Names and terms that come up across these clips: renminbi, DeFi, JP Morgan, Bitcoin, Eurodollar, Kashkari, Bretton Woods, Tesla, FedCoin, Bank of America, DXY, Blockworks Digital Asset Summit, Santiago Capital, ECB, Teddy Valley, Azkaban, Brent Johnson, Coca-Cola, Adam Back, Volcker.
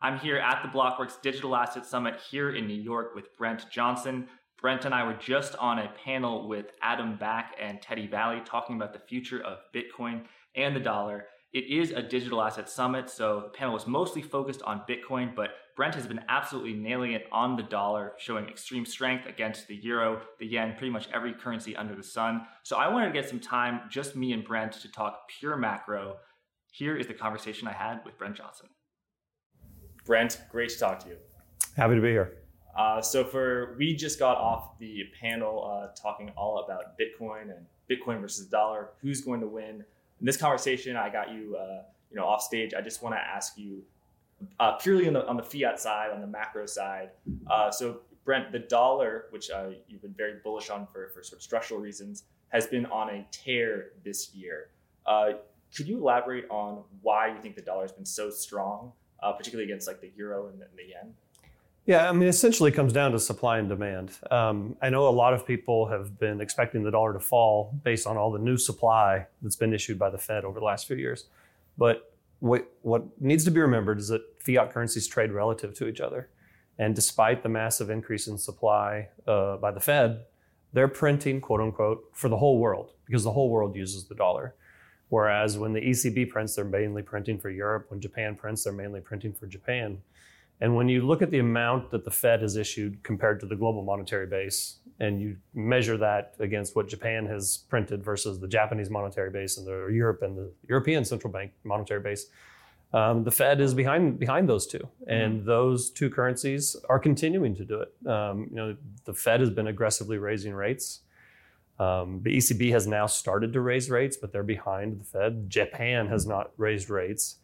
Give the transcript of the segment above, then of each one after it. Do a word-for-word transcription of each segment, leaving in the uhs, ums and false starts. I'm here at the Blockworks Digital Asset Summit here in New York with Brent Johnson. Brent and I were just on a panel with Adam Back and Teddy Valley talking about the future of Bitcoin and the dollar. It is a digital asset summit, so the panel was mostly focused on Bitcoin, but Brent has been absolutely nailing it on the dollar, showing extreme strength against the euro, the yen, pretty much every currency under the sun. So I wanted to get some time, just me and Brent, to talk pure macro. Here is the conversation I had with Brent Johnson. Brent, great to talk to you. Happy to be here. Uh, so for we just got off the panel uh, talking all about Bitcoin and Bitcoin versus dollar, who's going to win. In this conversation, I got you, uh, you know, off stage. I just want to ask you, uh, purely on the on the fiat side, on the macro side. Uh, so Brent, the dollar, which uh, you've been very bullish on for for sort of structural reasons, has been on a tear this year. Uh, could you elaborate on why you think the dollar has been so strong, uh, particularly against like the euro and the, and the yen? Yeah, I mean, essentially it comes down to supply and demand. Um, I know a lot of people have been expecting the dollar to fall based on all the new supply that's been issued by the Fed over the last few years. But what, what needs to be remembered is that fiat currencies trade relative to each other. And despite the massive increase in supply uh, by the Fed, they're printing, quote unquote, for the whole world, because the whole world uses the dollar. Whereas when the E C B prints, they're mainly printing for Europe. When Japan prints, they're mainly printing for Japan. And when you look at the amount that the Fed has issued compared to the global monetary base, and you measure that against what Japan has printed versus the Japanese monetary base and the Europe and the European Central Bank monetary base, um, the Fed is behind behind those two. And mm-hmm. those two currencies are continuing to do it. Um, you know, the Fed has been aggressively raising rates. Um, the E C B has now started to raise rates, but they're behind the Fed. Japan has not raised rates.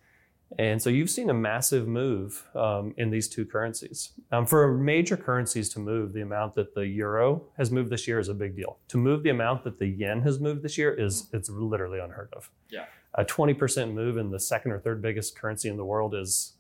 And so you've seen a massive move um, in these two currencies. Um, for major currencies to move, the amount that the euro has moved this year is a big deal. To move the amount that the yen has moved this year is it's literally unheard of. Yeah, a twenty percent move in the second or third biggest currency in the world is,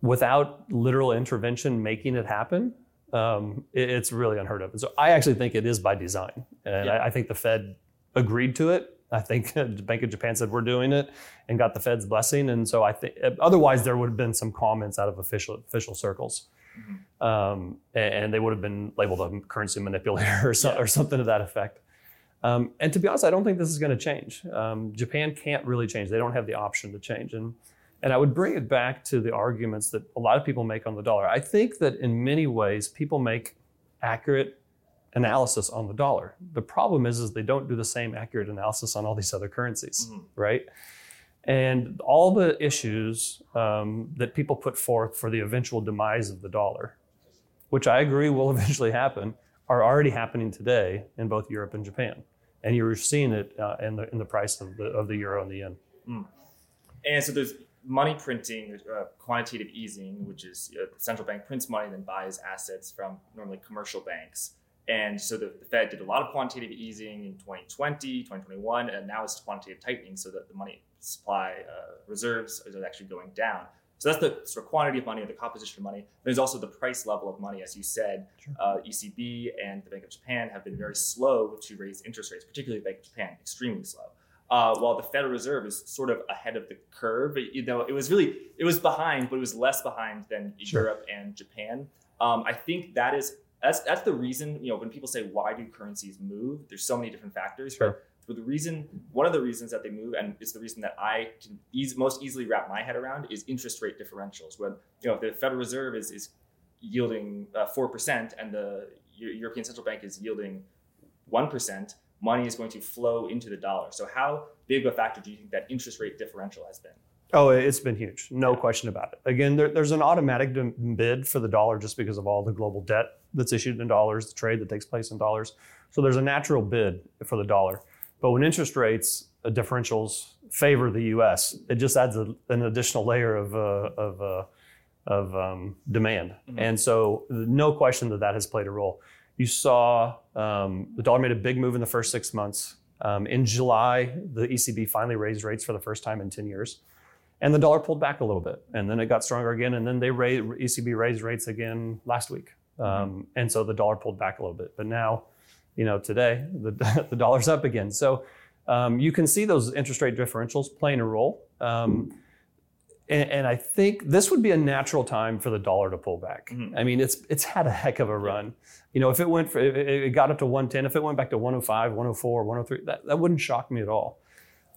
without literal intervention making it happen, um, it, it's really unheard of. And so I actually think it is by design. And yeah. I, I think the Fed agreed to it. I think the Bank of Japan said we're doing it and got the Fed's blessing. And so I think otherwise there would have been some comments out of official official circles. Mm-hmm. Um, and they would have been labeled a currency manipulator or, so, yeah. or something to that effect. Um, and to be honest, I don't think this is going to change. Um, Japan can't really change. They don't have the option to change. And, and I would bring it back to the arguments that a lot of people make on the dollar. I think that in many ways, people make accurate analysis on the dollar. The problem is, is they don't do the same accurate analysis on all these other currencies, mm-hmm. right? And all the issues um, that people put forth for the eventual demise of the dollar, which I agree will eventually happen, are already happening today in both Europe and Japan. And you're seeing it uh, in the in the price of the of the euro and the yen. Mm. And so there's money printing, there's uh, quantitative easing, which is uh, the central bank prints money, then buys assets from normally commercial banks. And so the, the Fed did a lot of quantitative easing in twenty twenty, twenty twenty-one, and now it's quantitative tightening so that the money supply uh, reserves is actually going down. So that's the sort of quantity of money or the composition of money. There's also the price level of money. As you said, sure. uh, E C B and the Bank of Japan have been very slow to raise interest rates, particularly the Bank of Japan, extremely slow. Uh, while the Federal Reserve is sort of ahead of the curve, you know, it was really, it was behind, but it was less behind than sure. Europe and Japan. Um, I think that is That's that's the reason, you know, when people say, why do currencies move? There's so many different factors. Sure. But the reason, one of the reasons that they move, and it's the reason that I can ease, most easily wrap my head around, is interest rate differentials. When, you know, if the Federal Reserve is, is yielding uh, four percent and the European Central Bank is yielding one percent, money is going to flow into the dollar. So how big a factor do you think that interest rate differential has been? Oh, it's been huge. No question about it. Again, there, there's an automatic bid for the dollar just because of all the global debt that's issued in dollars, the trade that takes place in dollars. So there's a natural bid for the dollar. But when interest rates uh, differentials favor the U S, it just adds a, an additional layer of uh, of, uh, of um, demand. Mm-hmm. And so no question that that has played a role. You saw um, the dollar made a big move in the first six months. Um, in July, the E C B finally raised rates for the first time in ten years. And the dollar pulled back a little bit, and then it got stronger again, and then they raised, E C B raised rates again last week. Um, mm-hmm. And so the dollar pulled back a little bit. But now, you know, today, the, the dollar's up again. So um, you can see those interest rate differentials playing a role. Um, And, and I think this would be a natural time for the dollar to pull back. Mm-hmm. I mean, it's it's had a heck of a run. You know, if it went, for, if it got up to one ten, if it went back to one oh five, one oh four, one oh three, that, that wouldn't shock me at all.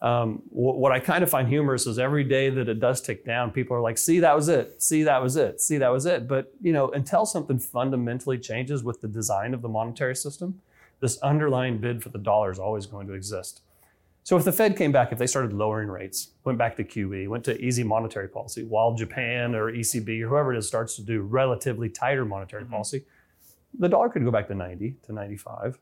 Um, what, what I kind of find humorous is every day that it does tick down, people are like, see, that was it. See, that was it. See, that was it. But, you know, until something fundamentally changes with the design of the monetary system, this underlying bid for the dollar is always going to exist. So if the Fed came back, if they started lowering rates, went back to Q E, went to easy monetary policy, while Japan or E C B or whoever it is starts to do relatively tighter monetary mm-hmm. policy, the dollar could go back to ninety, to ninety-five.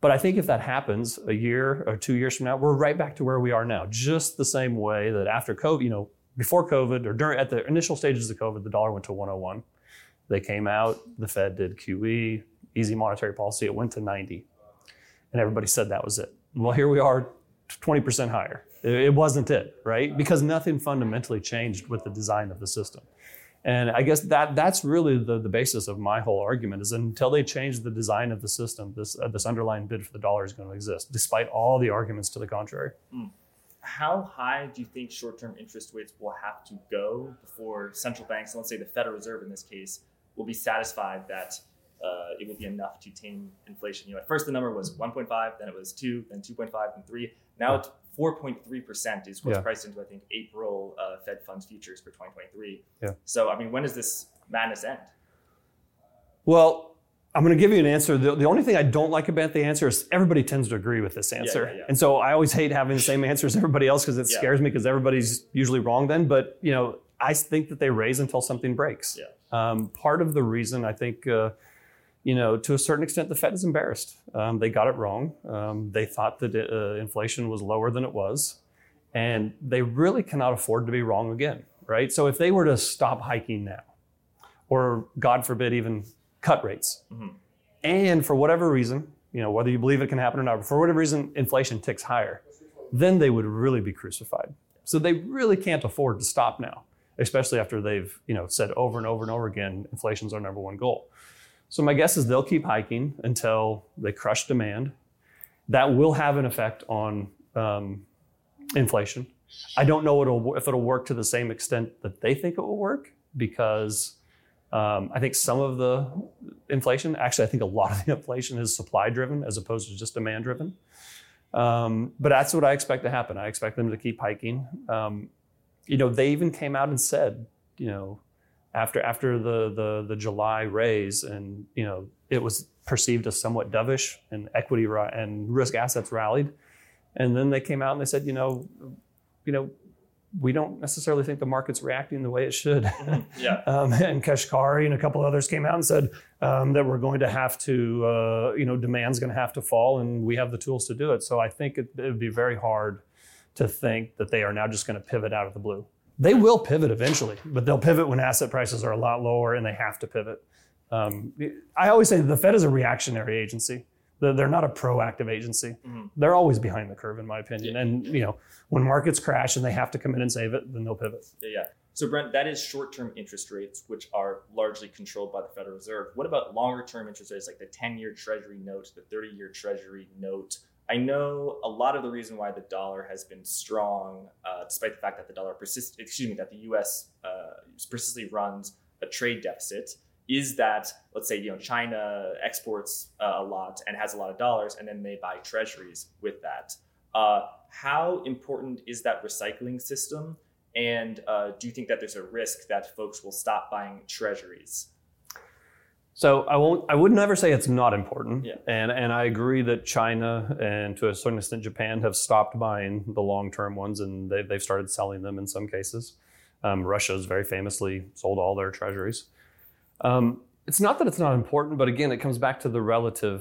But I think if that happens a year or two years from now, we're right back to where we are now, just the same way that after COVID, you know, before COVID or during at the initial stages of COVID, the dollar went to one oh one. They came out, the Fed did Q E, easy monetary policy, it went to ninety. And everybody said that was it. Well, here we are. twenty percent higher. It wasn't it, right? Because nothing fundamentally changed with the design of the system. And I guess that that's really the, the basis of my whole argument is until they change the design of the system, this uh, this underlying bid for the dollar is going to exist, despite all the arguments to the contrary. Mm. How high do you think short-term interest rates will have to go before central banks, let's say the Federal Reserve in this case, will be satisfied that Uh, it will be enough to tame inflation? You know, at first the number was one point five, then it was two, then two point five, and three. Now it's four point three percent is what's yeah. priced into, I think, April uh, Fed funds futures for twenty twenty-three. Yeah. So, I mean, when does this madness end? Well, I'm going to give you an answer. The, the only thing I don't like about the answer is everybody tends to agree with this answer. Yeah, yeah, yeah. And so I always hate having the same answer as everybody else because it yeah. scares me because everybody's usually wrong then. But, you know, I think that they raise until something breaks. Yeah. Um, part of the reason I think... Uh, You know, to a certain extent, the Fed is embarrassed. Um, they got it wrong. Um, they thought that uh, inflation was lower than it was, and they really cannot afford to be wrong again, right? So if they were to stop hiking now, or God forbid, even cut rates, mm-hmm. and for whatever reason, you know, whether you believe it can happen or not, but for whatever reason, inflation ticks higher, then they would really be crucified. So they really can't afford to stop now, especially after they've, you know, said over and over and over again, inflation's our number one goal. So my guess is they'll keep hiking until they crush demand. That will have an effect on um, inflation. I don't know it'll, if it'll work to the same extent that they think it will work because um, I think some of the inflation, actually I think a lot of the inflation is supply driven as opposed to just demand driven. Um, but that's what I expect to happen. I expect them to keep hiking. Um, you know, they even came out and said, you know, After after the, the, the July raise, and you know it was perceived as somewhat dovish, and equity ri- and risk assets rallied, and then they came out and they said, you know, you know, we don't necessarily think the market's reacting the way it should. Mm-hmm. Yeah. um, and Kashkari and a couple others came out and said um, that we're going to have to, uh, you know, demand's going to have to fall, and we have the tools to do it. So I think it would be very hard to think that they are now just going to pivot out of the blue. They will pivot eventually, but they'll pivot when asset prices are a lot lower and they have to pivot. Um, I always say the Fed is a reactionary agency. They're not a proactive agency. Mm-hmm. They're always behind the curve, in my opinion. Yeah. And you know, when markets crash and they have to come in and save it, then they'll pivot. Yeah, yeah. So Brent, that is short-term interest rates, which are largely controlled by the Federal Reserve. What about longer-term interest rates like the ten-year Treasury note, the thirty-year Treasury note? I know a lot of the reason why the dollar has been strong, uh, despite the fact that the dollar persists, excuse me, that the U S uh, persistently runs a trade deficit, is that, let's say, you know, China exports uh, a lot and has a lot of dollars, and then they buy treasuries with that. Uh, how important is that recycling system? And uh, do you think that there's a risk that folks will stop buying treasuries? So I won't. I would never say it's not important, yeah. and and I agree that China and to a certain extent Japan have stopped buying the long-term ones, and they they've started selling them in some cases. Um, Russia's very famously sold all their treasuries. Um, it's not that it's not important, but again, it comes back to the relative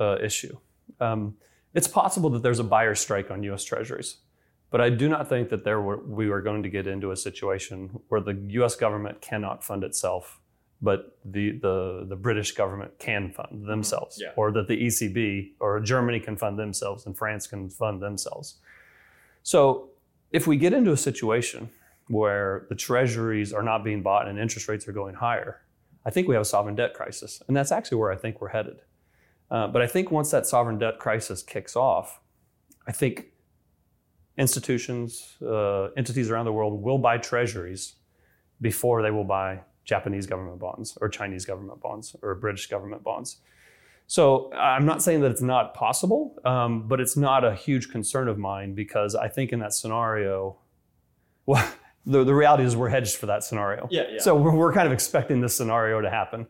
uh, issue. Um, it's possible that there's a buyer's strike on U S treasuries, but I do not think that there were, we are going to get into a situation where the U S government cannot fund itself. But the, the the British government can fund themselves, yeah. or that the E C B or Germany can fund themselves and France can fund themselves. So if we get into a situation where the treasuries are not being bought and interest rates are going higher, I think we have a sovereign debt crisis. And that's actually where I think we're headed. Uh, but I think once that sovereign debt crisis kicks off, I think institutions, uh, entities around the world will buy treasuries before they will buy Japanese government bonds or Chinese government bonds or British government bonds. So I'm not saying that it's not possible, um, but it's not a huge concern of mine, because I think in that scenario, well, the, the reality is we're hedged for that scenario. Yeah, yeah. So we're, we're kind of expecting this scenario to happen.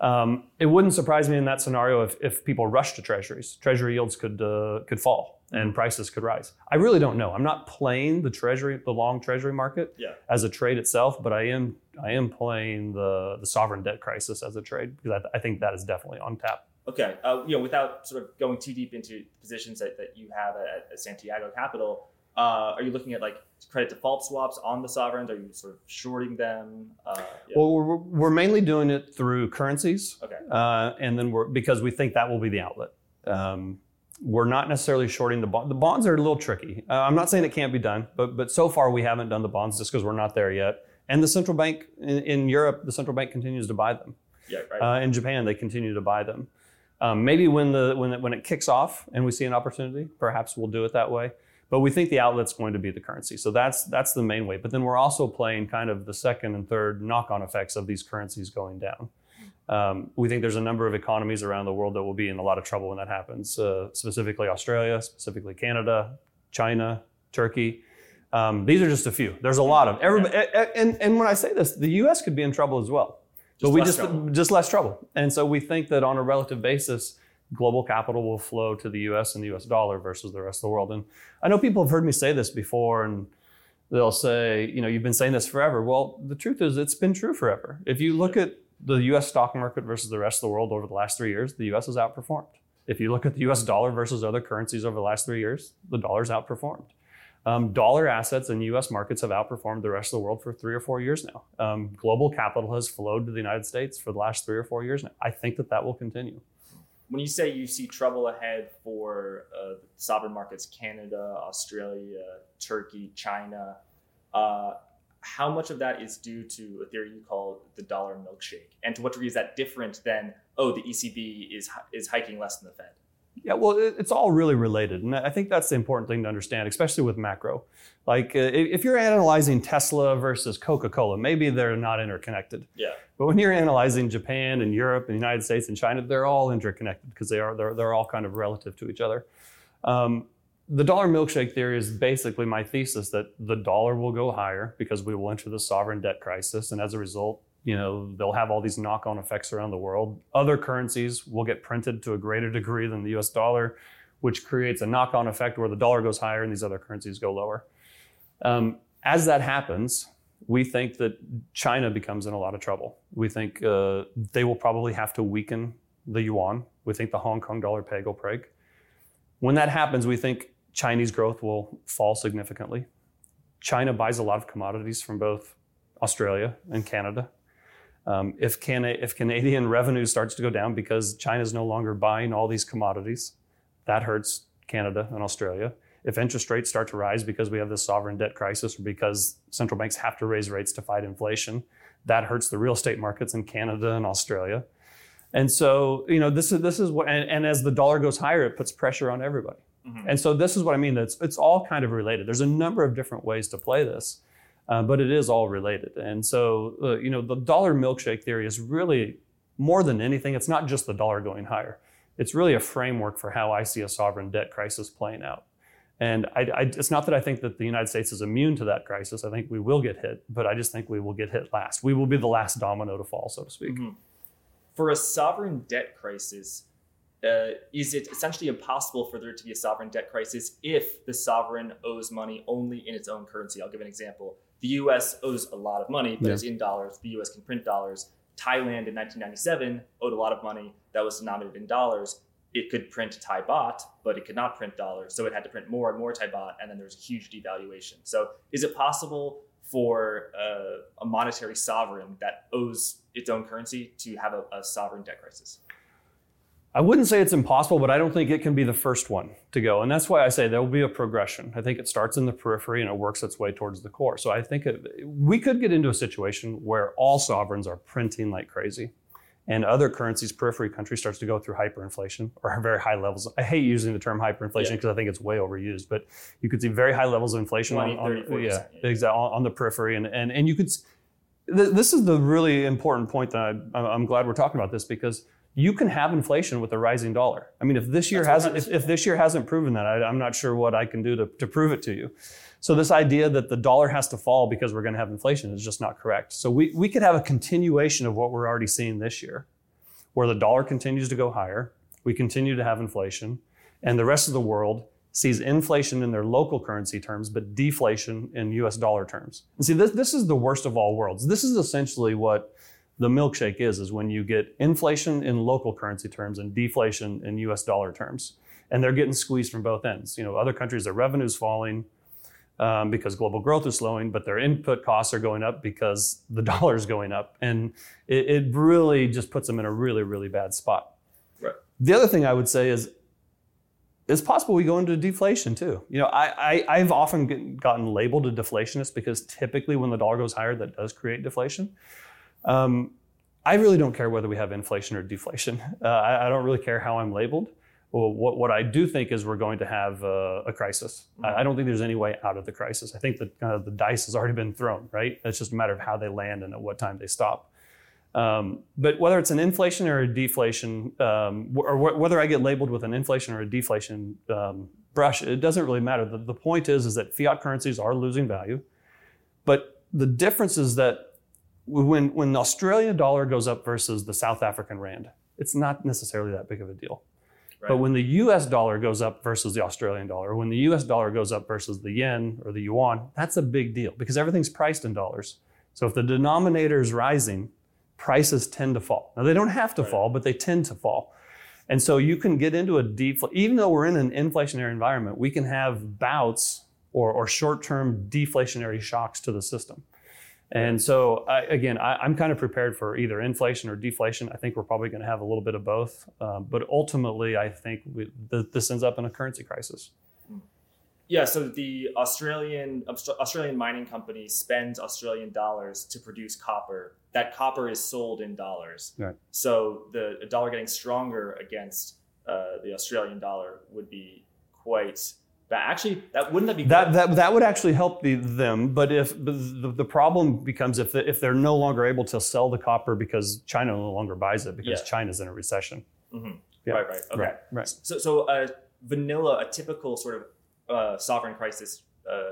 Um, it wouldn't surprise me in that scenario if, if people rush to treasuries. Treasury yields could uh, could fall and prices could rise. I really don't know. I'm not playing the treasury, the long treasury market yeah. as a trade itself, but I am I am playing the, the sovereign debt crisis as a trade, because I, th- I think that is definitely on tap. Okay, uh, you know, without sort of going too deep into positions that, that you have at, at Santiago Capital, uh, are you looking at like credit default swaps on the sovereigns? Are you sort of shorting them? Uh, yeah. Well, we're, we're mainly doing it through currencies. Okay, uh, and then we're because we think that will be the outlet. Um, we're not necessarily shorting the bond. The bonds are a little tricky. Uh, I'm not saying it can't be done, but but so far we haven't done the bonds just because we're not there yet. And the central bank in, in Europe, the central bank continues to buy them. Yeah, right. Uh, in Japan, they continue to buy them. Um, maybe when the when it, when it kicks off and we see an opportunity, perhaps we'll do it that way. But we think the outlet's going to be the currency. So that's that's the main way. But then we're also playing kind of the second and third knock-on effects of these currencies going down. Um, we think there's a number of economies around the world that will be in a lot of trouble when that happens, uh, specifically Australia, specifically Canada, China, Turkey. Um, these are just a few. There's a lot of everybody. Yeah. And, and when I say this, the U S could be in trouble as well. Just but we just trouble. just less trouble. And so we think that on a relative basis, global capital will flow to the U S and the U S dollar versus the rest of the world. And I know people have heard me say this before, and they'll say, you know, you've been saying this forever. Well, the truth is it's been true forever. If you look at the U S stock market versus the rest of the world over the last three years, the U S has outperformed. If you look at the U S dollar versus other currencies over the last three years, the dollar's outperformed. Um, dollar assets in U S markets have outperformed the rest of the world for three or four years now. Um, global capital has flowed to the United States for the last three or four years now. I think that that will continue. When you say you see trouble ahead for uh, sovereign markets, Canada, Australia, Turkey, China, uh, how much of that is due to a theory you call the dollar milkshake? And to what degree is that different than, oh, the E C B is is hiking less than the Fed? Yeah, well, it's all really related. And I think that's the important thing to understand, especially with macro. Like uh, if you're analyzing Tesla versus Coca-Cola, maybe they're not interconnected. Yeah. But when you're analyzing Japan and Europe and the United States and China, they're all interconnected because they are, they're, they're all kind of relative to each other. Um, the dollar milkshake theory is basically my thesis that the dollar will go higher because we will enter the sovereign debt crisis. And as a result, you know, they'll have all these knock-on effects around the world. Other currencies will get printed to a greater degree than the U S dollar, which creates a knock-on effect where the dollar goes higher and these other currencies go lower. Um, as that happens, we think that China becomes in a lot of trouble. We think uh, they will probably have to weaken the yuan. We think the Hong Kong dollar peg will break. When that happens, we think Chinese growth will fall significantly. China buys a lot of commodities from both Australia and Canada. Um, if, Can- if Canadian revenue starts to go down because China's no longer buying all these commodities, that hurts Canada and Australia. If interest rates start to rise because we have this sovereign debt crisis or because central banks have to raise rates to fight inflation, that hurts the real estate markets in Canada and Australia. And so, you know, this is this is what, and, and as the dollar goes higher, it puts pressure on everybody. Mm-hmm. And so this is what I mean. It's, it's all kind of related. There's a number of different ways to play this. Uh, but it is all related. And so, uh, you know, the dollar milkshake theory is really more than anything. It's not just the dollar going higher. It's really a framework for how I see a sovereign debt crisis playing out. And I, I, it's not that I think that the United States is immune to that crisis. I think we will get hit, but I just think we will get hit last. We will be the last domino to fall, so to speak. Mm-hmm. For a sovereign debt crisis, uh, is it essentially impossible for there to be a sovereign debt crisis if the sovereign owes money only in its own currency? I'll give an example. The U S owes a lot of money, but yeah. It's in dollars. The U S can print dollars. Thailand in nineteen ninety-seven owed a lot of money that was denominated in dollars. It could print Thai baht, but it could not print dollars. So it had to print more and more Thai baht, and then there was a huge devaluation. So is it possible for uh, a monetary sovereign that owes its own currency to have a, a sovereign debt crisis? I wouldn't say it's impossible, but I don't think it can be the first one to go. And that's why I say there will be a progression. I think it starts in the periphery and it works its way towards the core. So I think it, we could get into a situation where all sovereigns are printing like crazy and other currencies, periphery countries, starts to go through hyperinflation or very high levels. I hate using the term hyperinflation because yeah. I think it's way overused, but you could see very high levels of inflation twenty, on, thirty, on, yeah, yeah. on, on the periphery. And, and, and you could, th- this is the really important point that I, I'm glad we're talking about this, because you can have inflation with a rising dollar. I mean, if this year That's hasn't if, if this year hasn't proven that, I, I'm not sure what I can do to, to prove it to you. So this idea that the dollar has to fall because we're going to have inflation is just not correct. So we, we could have a continuation of what we're already seeing this year, where the dollar continues to go higher, we continue to have inflation, and the rest of the world sees inflation in their local currency terms, but deflation in U S dollar terms. And see, this, this is the worst of all worlds. This is essentially what the milkshake is, is when you get inflation in local currency terms and deflation in U S dollar terms. And they're getting squeezed from both ends. You know, other countries, their revenue's falling, Um, because global growth is slowing, but their input costs are going up because the dollar is going up. And it, it really just puts them in a really, really bad spot. Right. The other thing I would say is, it's possible we go into deflation too. You know, I, I, I've often get, gotten labeled a deflationist because typically when the dollar goes higher, that does create deflation. Um, I really don't care whether we have inflation or deflation. Uh, I, I don't really care how I'm labeled. Well, what, what I do think is we're going to have a, a crisis. I, I don't think there's any way out of the crisis. I think that uh, the dice has already been thrown, right? It's just a matter of how they land and at what time they stop. Um, but whether it's an inflation or a deflation, um, w- or w- whether I get labeled with an inflation or a deflation um, brush, it doesn't really matter. The, the point is, is that fiat currencies are losing value. But the difference is that when, when the Australian dollar goes up versus the South African rand, it's not necessarily that big of a deal. Right. But when the U S dollar goes up versus the Australian dollar, or when the U S dollar goes up versus the yen or the yuan, that's a big deal because everything's priced in dollars. So if the denominator is rising, prices tend to fall. Now, they don't have to right. fall, but they tend to fall. And so you can get into a defl- even though we're in an inflationary environment, we can have bouts or, or short-term deflationary shocks to the system. And so, I, again, I, I'm kind of prepared for either inflation or deflation. I think we're probably going to have a little bit of both. Um, but ultimately, I think we, the, this ends up in a currency crisis. Yeah, so the Australian Australian mining company spends Australian dollars to produce copper. That copper is sold in dollars. Right. So the dollar getting stronger against uh, the Australian dollar would be quite... That actually, that wouldn't that be good? That, that that would actually help the, them, but if the, the problem becomes if the, if they're no longer able to sell the copper because China no longer buys it because yeah. China's in a recession. Mm-hmm. Yeah. Right, right, okay. Right, right. So, so uh, vanilla, a typical sort of uh, sovereign crisis, uh,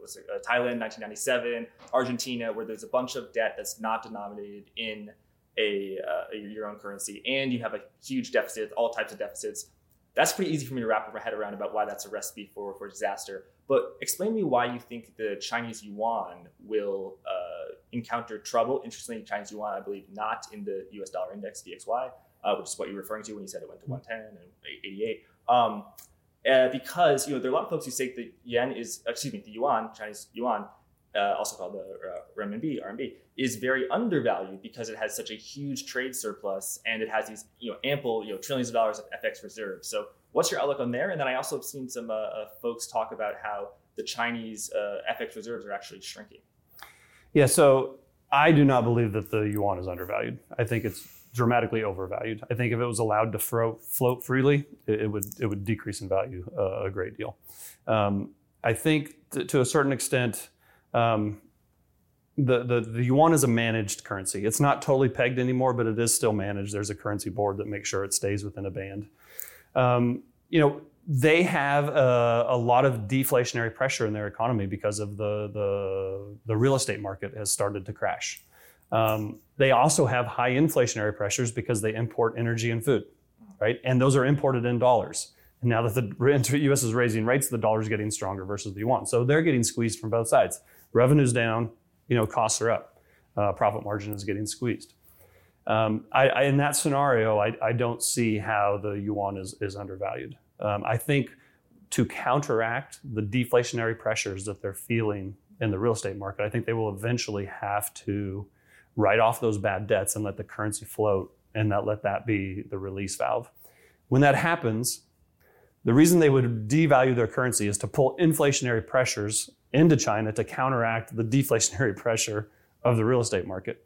what's it, uh, Thailand, nineteen ninety-seven, Argentina, where there's a bunch of debt that's not denominated in a uh, your own currency, and you have a huge deficit, all types of deficits. That's pretty easy for me to wrap my head around about why that's a recipe for, for disaster. But explain to me why you think the Chinese yuan will uh, encounter trouble. Interestingly, Chinese yuan, I believe, not in the U S dollar index, D X Y, uh, which is what you were referring to when you said it went to one ten and eighty-eight. Um, uh, because, you know, there are a lot of folks who say the yen is, excuse me, the yuan, Chinese yuan, uh, also called the uh, renminbi, R M B, is very undervalued because it has such a huge trade surplus and it has these, you know, ample, you know, trillions of dollars of F X reserves. So what's your outlook on there? And then I also have seen some uh, uh, folks talk about how the Chinese uh, F X reserves are actually shrinking. Yeah, so I do not believe that the yuan is undervalued. I think it's dramatically overvalued. I think if it was allowed to fro- float freely, it, it would it would decrease in value uh, a great deal. Um, I think t- to a certain extent, Um, the, the, the yuan is a managed currency. It's not totally pegged anymore, but it is still managed. There's a currency board that makes sure it stays within a band. Um, you know, they have a, a lot of deflationary pressure in their economy because of the the, the real estate market has started to crash. Um, they also have high inflationary pressures because they import energy and food, right? And those are imported in dollars. And now that the U S is raising rates, the dollar is getting stronger versus the yuan. So they're getting squeezed from both sides. Revenue's down, you know, costs are up. Uh, profit margin is getting squeezed. Um, I, I, in that scenario, I, I don't see how the yuan is, is undervalued. Um, I think to counteract the deflationary pressures that they're feeling in the real estate market, I think they will eventually have to write off those bad debts and let the currency float and not let that be the release valve. When that happens, the reason they would devalue their currency is to pull inflationary pressures into China to counteract the deflationary pressure of the real estate market.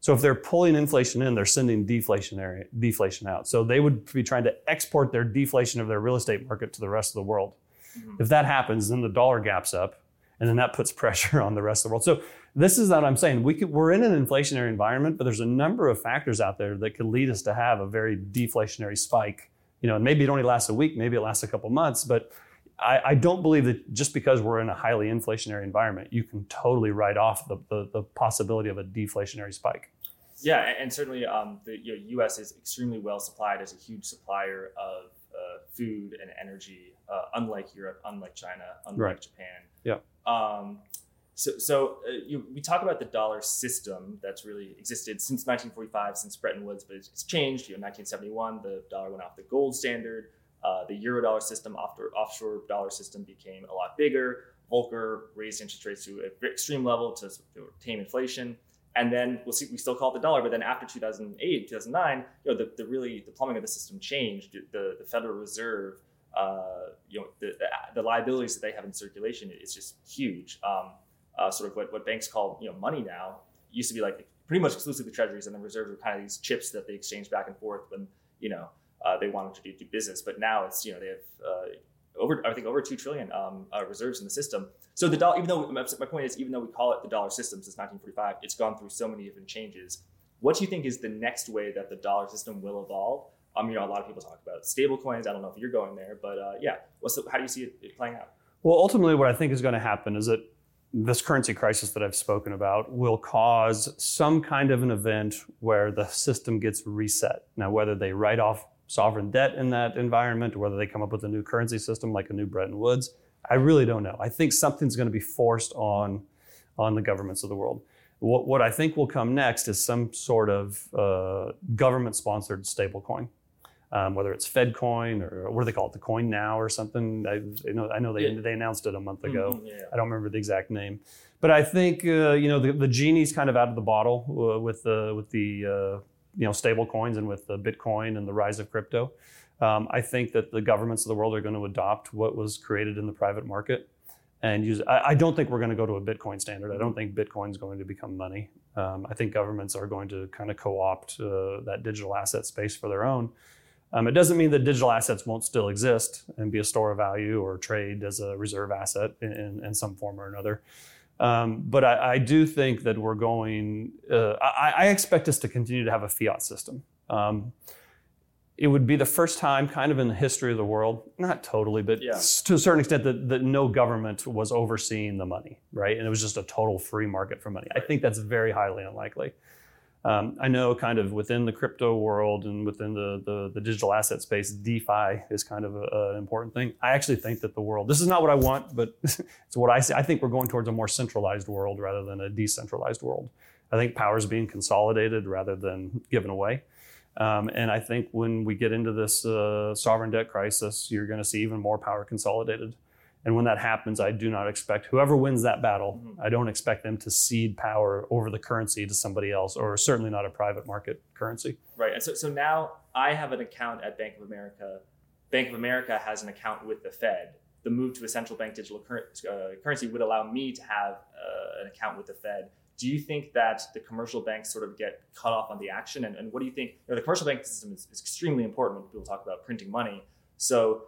So if they're pulling inflation in, they're sending deflationary deflation out. So they would be trying to export their deflation of their real estate market to the rest of the world. Mm-hmm. If that happens, then the dollar gaps up, and then that puts pressure on the rest of the world. So this is what I'm saying. We could, we're in an inflationary environment, but there's a number of factors out there that could lead us to have a very deflationary spike. You know, and maybe it only lasts a week, maybe it lasts a couple months, but I, I don't believe that just because we're in a highly inflationary environment, you can totally write off the, the, the possibility of a deflationary spike. Yeah, and certainly um, the you know, U S is extremely well supplied as a huge supplier of uh, food and energy, uh, unlike Europe, unlike China, unlike right. Japan. Yeah. Um, so so uh, you, we talk about the dollar system that's really existed since nineteen forty-five, since Bretton Woods, but it's, it's changed. You know, nineteen seventy-one, the dollar went off the gold standard. Uh, the Eurodollar system, off- offshore dollar system became a lot bigger. Volcker raised interest rates to an extreme level to, to tame inflation. And then we'll see, we still call it the dollar, but then after two thousand eight, two thousand nine, you know, the, the really the plumbing of the system changed. The, the Federal Reserve, uh, you know, the, the, the liabilities that they have in circulation is just huge. Um, uh, sort of what, what banks call, you know, money now used to be like pretty much exclusively treasuries, and the reserves were kind of these chips that they exchange back and forth when, you know, Uh, they wanted to do, do business, but now it's, you know, they have uh, over, I think over two trillion um, uh, reserves in the system. So the dollar, even though my point is, even though we call it the dollar system since nineteen forty-five, it's gone through so many different changes. What do you think is the next way that the dollar system will evolve? Um, you know, a lot of people talk about stable coins. I don't know if you're going there, but uh, yeah. What's the, how do you see it, it playing out? Well, ultimately what I think is going to happen is that this currency crisis that I've spoken about will cause some kind of an event where the system gets reset. Now, whether they write off sovereign debt in that environment, or whether they come up with a new currency system like a new Bretton Woods, I really don't know. I think something's going to be forced on, on the governments of the world. What, what I think will come next is some sort of uh, government-sponsored stablecoin, um, whether it's FedCoin or what do they call it, the Coin Now or something. I, you know, I know they yeah. they announced it a month ago. Mm-hmm, yeah. I don't remember the exact name, but I think uh, you know the, the genie's kind of out of the bottle uh, with the with the. Uh, you know, stable coins and with the Bitcoin and the rise of crypto. Um, I think that the governments of the world are going to adopt what was created in the private market and use it. I don't think we're going to go to a Bitcoin standard. I don't think Bitcoin is going to become money. Um, I think governments are going to kind of co-opt uh, that digital asset space for their own. Um, it doesn't mean that digital assets won't still exist and be a store of value or trade as a reserve asset in, in some form or another. Um, but I, I do think that we're going, uh, I, I expect us to continue to have a fiat system. Um, it would be the first time kind of in the history of the world, not totally, but yeah. to a certain extent that, that no government was overseeing the money, right? And it was just a total free market for money. Right. I think that's very highly unlikely. Um, I know kind of within the crypto world and within the, the, the digital asset space, DeFi is kind of a, an important thing. I actually think that the world, this is not what I want, but it's what I see. I think we're going towards a more centralized world rather than a decentralized world. I think power is being consolidated rather than given away. Um, and I think when we get into this uh, sovereign debt crisis, you're going to see even more power consolidated. And when that happens, I do not expect whoever wins that battle, mm-hmm. I don't expect them to cede power over the currency to somebody else, or certainly not a private market currency. Right. And so, so now I have an account at Bank of America. Bank of America has an account with the Fed. The move to a central bank digital cur- uh, currency would allow me to have uh, an account with the Fed. Do you think that the commercial banks sort of get cut off on the action? And, and what do you think? You know, the commercial bank system is, is extremely important when people talk about printing money. So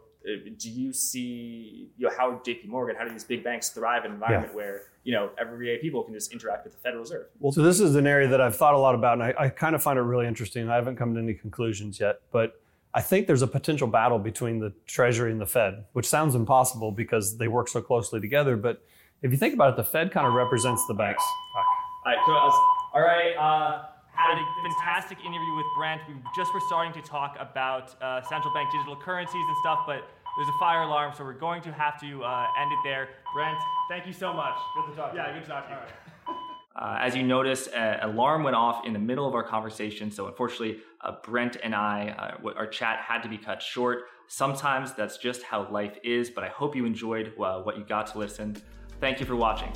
do you see, you know, how J P Morgan, how do these big banks thrive in an environment yeah. where, you know, everyday people can just interact with the Federal Reserve? Well, so this is an area that I've thought a lot about, and I, I kind of find it really interesting. I haven't come to any conclusions yet, but I think there's a potential battle between the Treasury and the Fed, which sounds impossible because they work so closely together. But if you think about it, the Fed kind of represents the banks. All right. All right. Uh, Had a fantastic interview with Brent. We just were starting to talk about uh, central bank digital currencies and stuff, but there's a fire alarm, so we're going to have to uh, end it there. Brent, thank you so much. Good to talk to you. Yeah, good to talk to you. All right. uh, as you noticed, an alarm went off in the middle of our conversation, so unfortunately, uh, Brent and I, uh, our chat had to be cut short. Sometimes that's just how life is, but I hope you enjoyed uh, what you got to listen. Thank you for watching.